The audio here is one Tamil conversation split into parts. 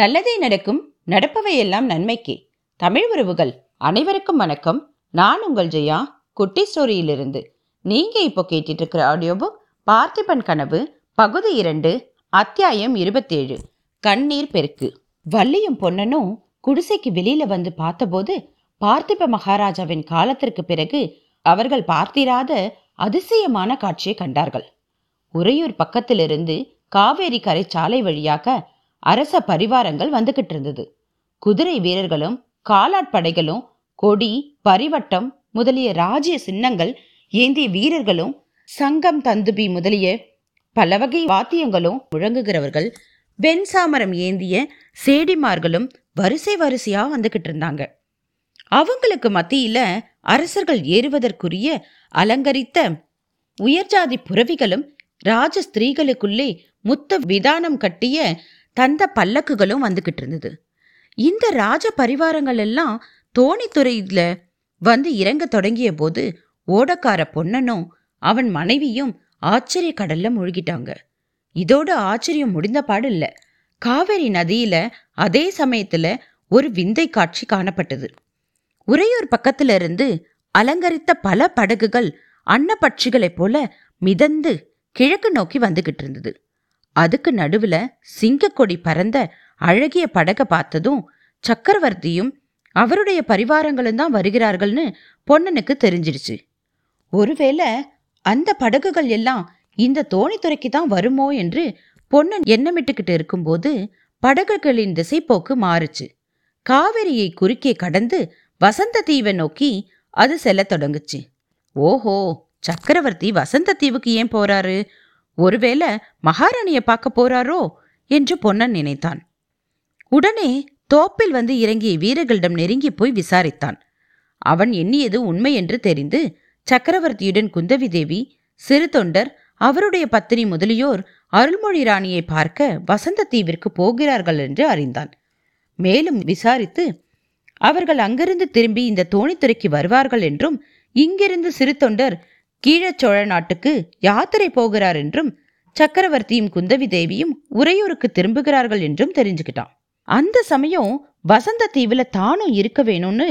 நல்லதே நடக்கும், நடப்பவையெல்லாம் நன்மைக்கே. தமிழ் உறவுகள் அனைவருக்கும் வணக்கம். நான் உங்கள் ஜெயா, குட்டி ஸ்டோரியிலிருந்து. நீங்க இப்போ கேட்டுட்டு இருக்கிற ஆடியோ புக் பார்த்திபன் கனவு பகுதி 2, அத்தியாயம் 27, கண்ணீர் பெருக்கு. வள்ளியும் பொன்னனும் குடிசைக்கு வெளியில வந்து பார்த்தபோது பார்த்திப மகாராஜாவின் காலத்திற்கு பிறகு அவர்கள் பார்த்திராத அதிசயமான காட்சியை கண்டார்கள். உறையூர் பக்கத்திலிருந்து காவேரி கரை சாலை வழியாக அரச பரிவாரங்கள் வந்துகிட்டு இருந்தது. குதிரை வீரர்களும் காலாட்படைகளும் கொடி, பரிவட்டம் முதலிய ராஜ்ய சின்னங்கள் ஏந்திய வீரர்களும் சங்கம், தந்துபி முதலிய பல வகை வாத்தியங்களும் முழங்குகிறவர்கள், வெண்சாமரம் ஏந்திய சேடிமார்களும் வரிசை வரிசையா வந்துகிட்டு இருந்தாங்க. அவங்களுக்கு மத்தியில அரசர்கள் ஏறுவதற்குரிய அலங்கரித்த உயர்ஜாதி புறவிகளும் ராஜ ஸ்திரீகளுக்குள்ளே முத்த விதானம் கட்டிய தந்த பல்லக்குகளும் வந்துகிட்டு இருந்தது. இந்த ராஜ பரிவாரங்கள் எல்லாம் தோணித்துறையில வந்து இறங்க தொடங்கிய போது ஓடக்கார பொன்னனும் அவன் மனைவியும் ஆச்சரிய கடல்ல மூழ்கிட்டாங்க. இதோட ஆச்சரியம் முடிந்த பாடு இல்லை. காவேரி நதியில அதே சமயத்துல ஒரு விந்தை காட்சி காணப்பட்டது. உறையூர் பக்கத்துல இருந்து அலங்கரித்த பல படகுகள் அன்னப்பட்சிகளைப் போல மிதந்து கிழக்கு நோக்கி வந்துகிட்டு இருந்தது. அதுக்கு நடுவுல சிங்கக்கொடி பறந்த அழகிய படகை பார்த்ததும் சக்கரவர்த்தியும் அவருடைய பரிவாரங்களும் தான் வருகிறார்கள்னு பொன்னனுக்கு தெரிஞ்சிடுச்சு. ஒருவேளை அந்த படகுகள் எல்லாம் இந்த தோணித்துறைக்கு தான் வருமோ என்று பொன்னன் எண்ணமிட்டுக்கிட்டு இருக்கும்போது படகுகளின் திசை போக்கு மாறுச்சு. காவிரியை குறுக்கே கடந்து வசந்த தீவை நோக்கி அது செல்ல தொடங்குச்சு. ஓஹோ, சக்கரவர்த்தி வசந்த தீவுக்கு ஏன் போறாரு? ஒருவேளை மகாராணியை பார்க்க போறாரோ என்று பொன்னன் நினைத்தான். உடனே தோப்பில் வந்து இறங்கிய வீரர்களிடம் நெருங்கி போய் விசாரித்தான். அவன் எண்ணியது உண்மை என்று தெரிந்து சக்கரவர்த்தியுடன் குந்தவி தேவி, சிறு தொண்டர், அவருடைய பத்தினி முதலியோர் அருள்மொழி ராணியை பார்க்க வசந்த தீவிற்கு போகிறார்கள் என்று அறிந்தான். மேலும் விசாரித்து அவர்கள் அங்கிருந்து திரும்பி இந்த தோணித்துறைக்கு வருவார்கள் என்றும், இங்கிருந்து சிறு தொண்டர் கீழச்சோழ நாட்டுக்கு யாத்திரை போகிறார் என்றும், சக்கரவர்த்தியும் குந்தவி தேவியும் உறையூருக்கு திரும்புகிறார்கள் என்றும் தெரிஞ்சுக்கிட்டான். அந்த சமயம் வசந்த தீவுல தானும் இருக்க வேணும்னு,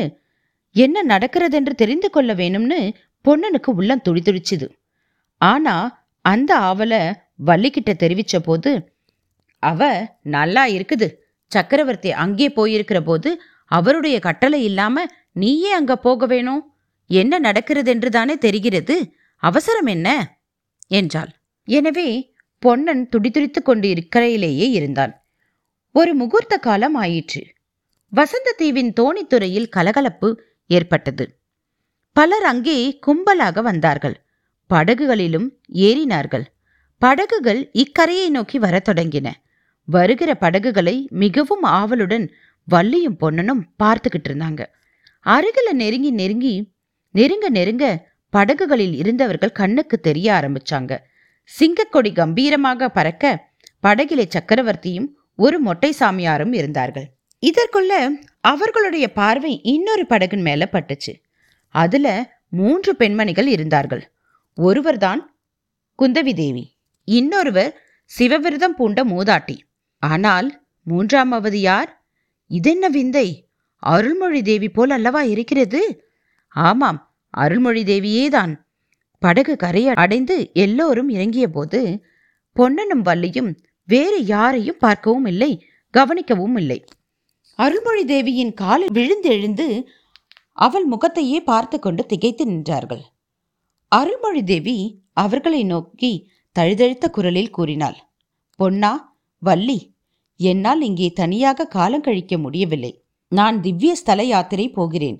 என்ன நடக்கிறது என்று தெரிந்து கொள்ள வேணும்னு பொன்னனுக்கு உள்ளம் துடிதுடிச்சுது. ஆனா அந்த ஆவலை வள்ளிக்கிட்ட தெரிவிச்ச போது அவ, நல்லா இருக்குது, சக்கரவர்த்தி அங்கே போயிருக்கிற போது அவருடைய கட்டளை இல்லாம நீயே அங்க போக வேணும், என்ன நடக்கிறது என்று தானே தெரிகிறது, அவசரம் என்ன என்றாள். எனவே பொன்னன் துடிதுடித்து கொண்டு இருக்கிறையிலேயே இருந்தான். ஒரு முகூர்த்த காலம் ஆயிற்று. வசந்த தீவின் தோணித்துறையில் கலகலப்பு ஏற்பட்டது. பலர் அங்கே கும்பலாக வந்தார்கள். படகுகளிலும் ஏறினார்கள். படகுகள் இக்கரையை நோக்கி வர தொடங்கின. வருகிற படகுகளை மிகவும் ஆவலுடன் வள்ளியும் பொன்னனும் பார்த்துக்கிட்டு இருந்தாங்க. அருகில நெருங்க நெருங்க படகுகளில் இருந்தவர்கள் கண்ணுக்கு தெரிய ஆரம்பிச்சாங்க. சிங்கக்கொடி கம்பீரமாக பறக்க படகிலே சக்கரவர்த்தியும் ஒரு மொட்டை சாமியாரும் இருந்தார்கள். இதற்குள்ள அவர்களுடைய பார்வை இன்னொரு படகின் மேல பட்டுச்சு. அதுல 3 பெண்மணிகள் இருந்தார்கள். ஒருவர் தான் குந்தவி தேவி, இன்னொருவர் சிவவிரதம் பூண்ட மூதாட்டி. ஆனால் 3ஆவது யார்? இதென்ன விந்தை? அருள்மொழி தேவி போல் அல்லவா இருக்கிறது? ஆமாம், அருள்மொழி தேவியேதான். படகு கரையை அடைந்து எல்லோரும் இறங்கிய போது பொன்னனும் வள்ளியும் வேறு யாரையும் பார்க்கவும் இல்லை, கவனிக்கவும் இல்லை. அருள்மொழி தேவியின் காலில் விழுந்தெழுந்து அவள் முகத்தையே பார்த்து கொண்டு திகைத்து நின்றார்கள். அருள்மொழி தேவி அவர்களை நோக்கி தழுதழுத்த குரலில் கூறினாள், பொன்னா, வள்ளி, என்னால் இங்கே தனியாக காலம் கழிக்க முடியவில்லை. நான் திவ்ய ஸ்தல யாத்திரை போகிறேன்.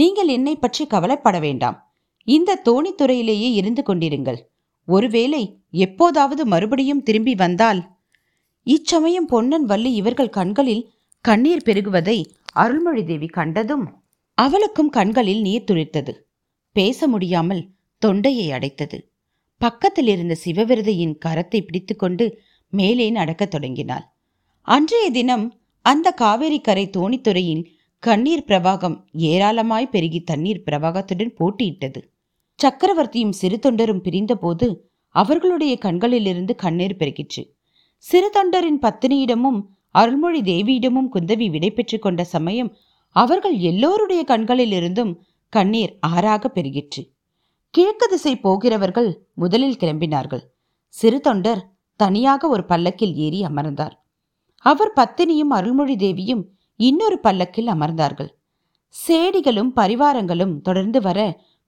நீங்கள் என்னை பற்றி கவலைப்பட வேண்டாம். இந்த தோணித்துறையிலேயே இருந்து கொண்டிருங்கள். ஒருவேளை எப்போதாவது மறுபடியும் திரும்பி வந்தால். இச்சமயம் பொன்னன், வள்ளி இவர்கள் கண்களில் கண்ணீர் பெருகுவதை அருள்மொழி தேவி கண்டதும் அவளுக்கும் கண்களில் நீர் துளிர்த்தது. பேச முடியாமல் தொண்டையை அடைத்தது. பக்கத்தில் இருந்த சிவவிரதையின் கரத்தை பிடித்து கொண்டு மேலே நடக்க தொடங்கினாள். அன்றைய தினம் அந்த காவேரி கரை தோணித்துறையின் கண்ணீர் பிரவாகம் ஏராளமாய் பெருகி தண்ணீர் பிரவாகத்துடன் போட்டியிட்டது. சக்கரவர்த்தியும் சிறு தொண்டரும் பிரிந்த போது அவர்களுடைய கண்களிலிருந்து கண்ணீர் பெருகிற்று. சிறு தொண்டரின் பத்தினியிடமும் அருள்மொழி தேவியிடமும் குந்தவி விடைபெற்று கொண்ட சமயம் அவர்கள் எல்லோருடைய கண்களிலிருந்தும் கண்ணீர் ஆறாக பெருகிற்று. கிழக்கு திசை போகிறவர்கள் முதலில் கிளம்பினார்கள். சிறு தொண்டர் தனியாக ஒரு பல்லக்கில் ஏறி அமர்ந்தார். அவர் பத்தினியும் அருள்மொழி தேவியும் இன்னொரு பல்லக்கில் அமர்ந்தார்கள். சேடிகளும் பரிவாரங்களும் தொடர்ந்து வர,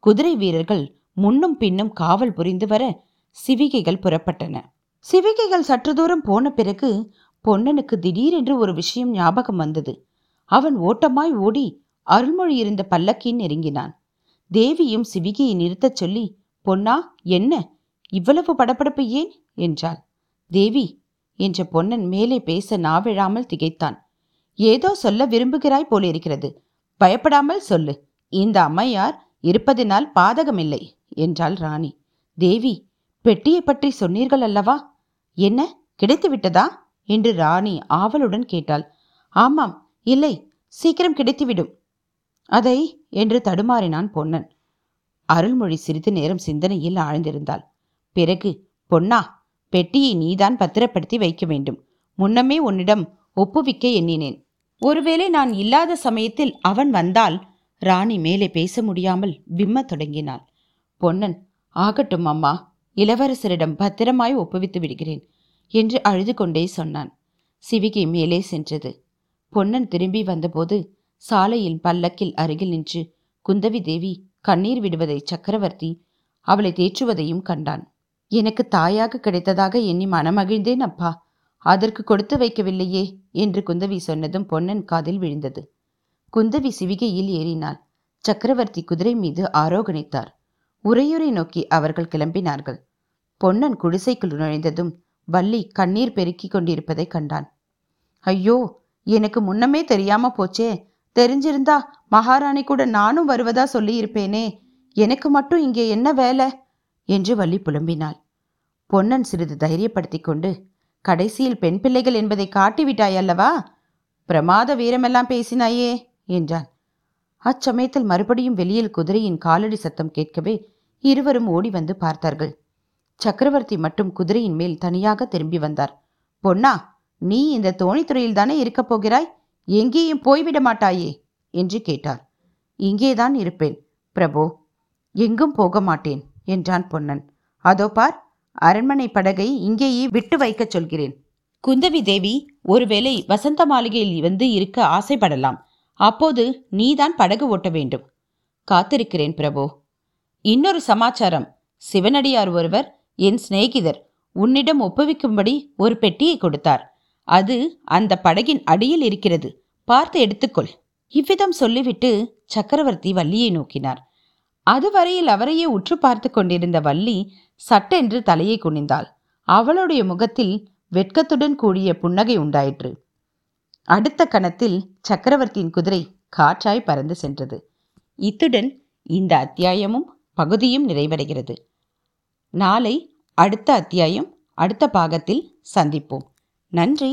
குதிரை வீரர்கள் முன்னும் பின்னும் காவல் புரிந்து வர சிவிகைகள் புறப்பட்டன. சிவிகைகள் சற்று தூரம் போன பிறகு பொன்னனுக்கு திடீரென்று ஒரு விஷயம் ஞாபகம் வந்தது. அவன் ஓட்டமாய் ஓடி அருள்மொழி இருந்த பல்லக்கின் நெருங்கினான். தேவியும் சிவிகையை நிறுத்தச் சொல்லி, பொன்னா என்ன இவ்வளவு படபடப்பு ஏன் என்றாள். தேவி என்ற பொன்னன் மேலே பேச நாவிழாமல் திகைத்தான். ஏதோ சொல்ல விரும்புகிறாய் போலிருக்கிறது, பயப்படாமல் சொல்லு, இந்த அம்மையார் இருப்பதினால் பாதகமில்லை என்றாள் ராணி. தேவி, பெட்டியை பற்றி சொன்னீர்கள் அல்லவா, என்ன கிடைத்து விட்டதா என்று ராணி ஆவலுடன் கேட்டாள். ஆமாம், இல்லை, சீக்கிரம் கிடைத்துவிடும் அதை என்று தடுமாறினான் பொன்னன். அருள்மொழி சிறிது நேரம் சிந்தனையில் ஆழ்ந்திருந்தாள். பிறகு, பொன்னா, பெட்டியை நீதான் பத்திரப்படுத்தி வைக்க வேண்டும். முன்னமே உன்னிடம் ஒப்புவிக்க எண்ணினேன். ஒருவேளை நான் இல்லாத சமயத்தில் அவன் வந்தால், ராணி மேலே பேச முடியாமல் விம்ம தொடங்கினாள். பொன்னன், ஆகட்டும் அம்மா, இளவரசரிடம் பத்திரமாய் ஒப்புவித்து விடுகிறேன் என்று அழுது கொண்டே சொன்னான். சிவிகை மேலே சென்றது. பொன்னன் திரும்பி வந்தபோது சாலையில் பல்லக்கில் அருகில் நின்று குந்தவி தேவி கண்ணீர் விடுவதை சக்கரவர்த்தி அவளை தேற்றுவதையும் கண்டான். எனக்கு தாயாக கிடைத்ததாக எண்ணி மனமகிழ்ந்தேன் அப்பா, அதற்கு கொடுத்து வைக்கவில்லையே என்று குந்தவி சொன்னதும் பொன்னன் காதில் விழுந்தது. குந்தவி சிவிகையில் ஏறினாள். சக்கரவர்த்தி குதிரை மீது ஆரோகணித்தார். உரையுரை நோக்கி அவர்கள் கிளம்பினார்கள். பொன்னன் குடிசைக்குள் நுழைந்ததும் வள்ளி கண்ணீர் பெருக்கி கொண்டிருப்பதை கண்டான். ஐயோ, எனக்கு முன்னமே தெரியாம போச்சே, தெரிஞ்சிருந்தா மகாராணி கூட நானும் வருவதா சொல்லியிருப்பேனே, எனக்கு மட்டும் இங்கே என்ன வேலை என்று வள்ளி புலம்பினாள். பொன்னன் சிறிது தைரியப்படுத்தி கொண்டு, கடைசியில் பெண் பிள்ளைகள் என்பதை காட்டிவிட்டாயல்லவா, பிரமாத வீரமெல்லாம் பேசினாயே என்றான். அச்சமயத்தில் மறுபடியும் வெளியில் குதிரையின் காலடி சத்தம் கேட்கவே இருவரும் ஓடி வந்து பார்த்தார்கள். சக்கரவர்த்தி மட்டும் குதிரையின் மேல் தனியாக திரும்பி வந்தார். பொன்னா, நீ இந்த தோணித்துறையில் தானே இருக்கப் போகிறாய், எங்கேயும் போய்விட மாட்டாயே என்று கேட்டார். இங்கேதான் இருப்பேன் பிரபு, எங்கும் போக மாட்டேன் என்றான் பொன்னன். அதோ பார், அரண்மனை படகை இங்கேயே விட்டு வைக்க சொல்கிறேன். குந்தவி தேவி ஒருவேளை வசந்த மாளிகையில் வந்து இருக்க ஆசைப்படலாம், அப்போது நீதான் படகு ஓட்ட வேண்டும். காத்திருக்கிறேன் பிரபு. இன்னொரு சமாச்சாரம், சிவனடியார் ஒருவர் என் சிநேகிதர் உன்னிடம் ஒப்புவிக்கும்படி ஒரு பெட்டியை கொடுத்தார். அது அந்த படகின் அடியில் இருக்கிறது, பார்த்து எடுத்துக்கொள். இவ்விதம் சொல்லிவிட்டு சக்கரவர்த்தி வள்ளியை நோக்கினார். அதுவரையில் அவரையே உற்று பார்த்து கொண்டிருந்த வள்ளி சட்டென்று தலையை குனிந்தாள். அவளுடைய முகத்தில் வெட்கத்துடன் கூடிய புன்னகை உண்டாயிற்று. அடுத்த கணத்தில் சக்கரவர்த்தியின் குதிரை காற்றாய் பறந்து சென்றது. இத்துடன் இந்த அத்தியாயமும் பகுதியும் நிறைவடைகிறது. நாளை அடுத்த அத்தியாயம் அடுத்த பாகத்தில் சந்திப்போம். நன்றி.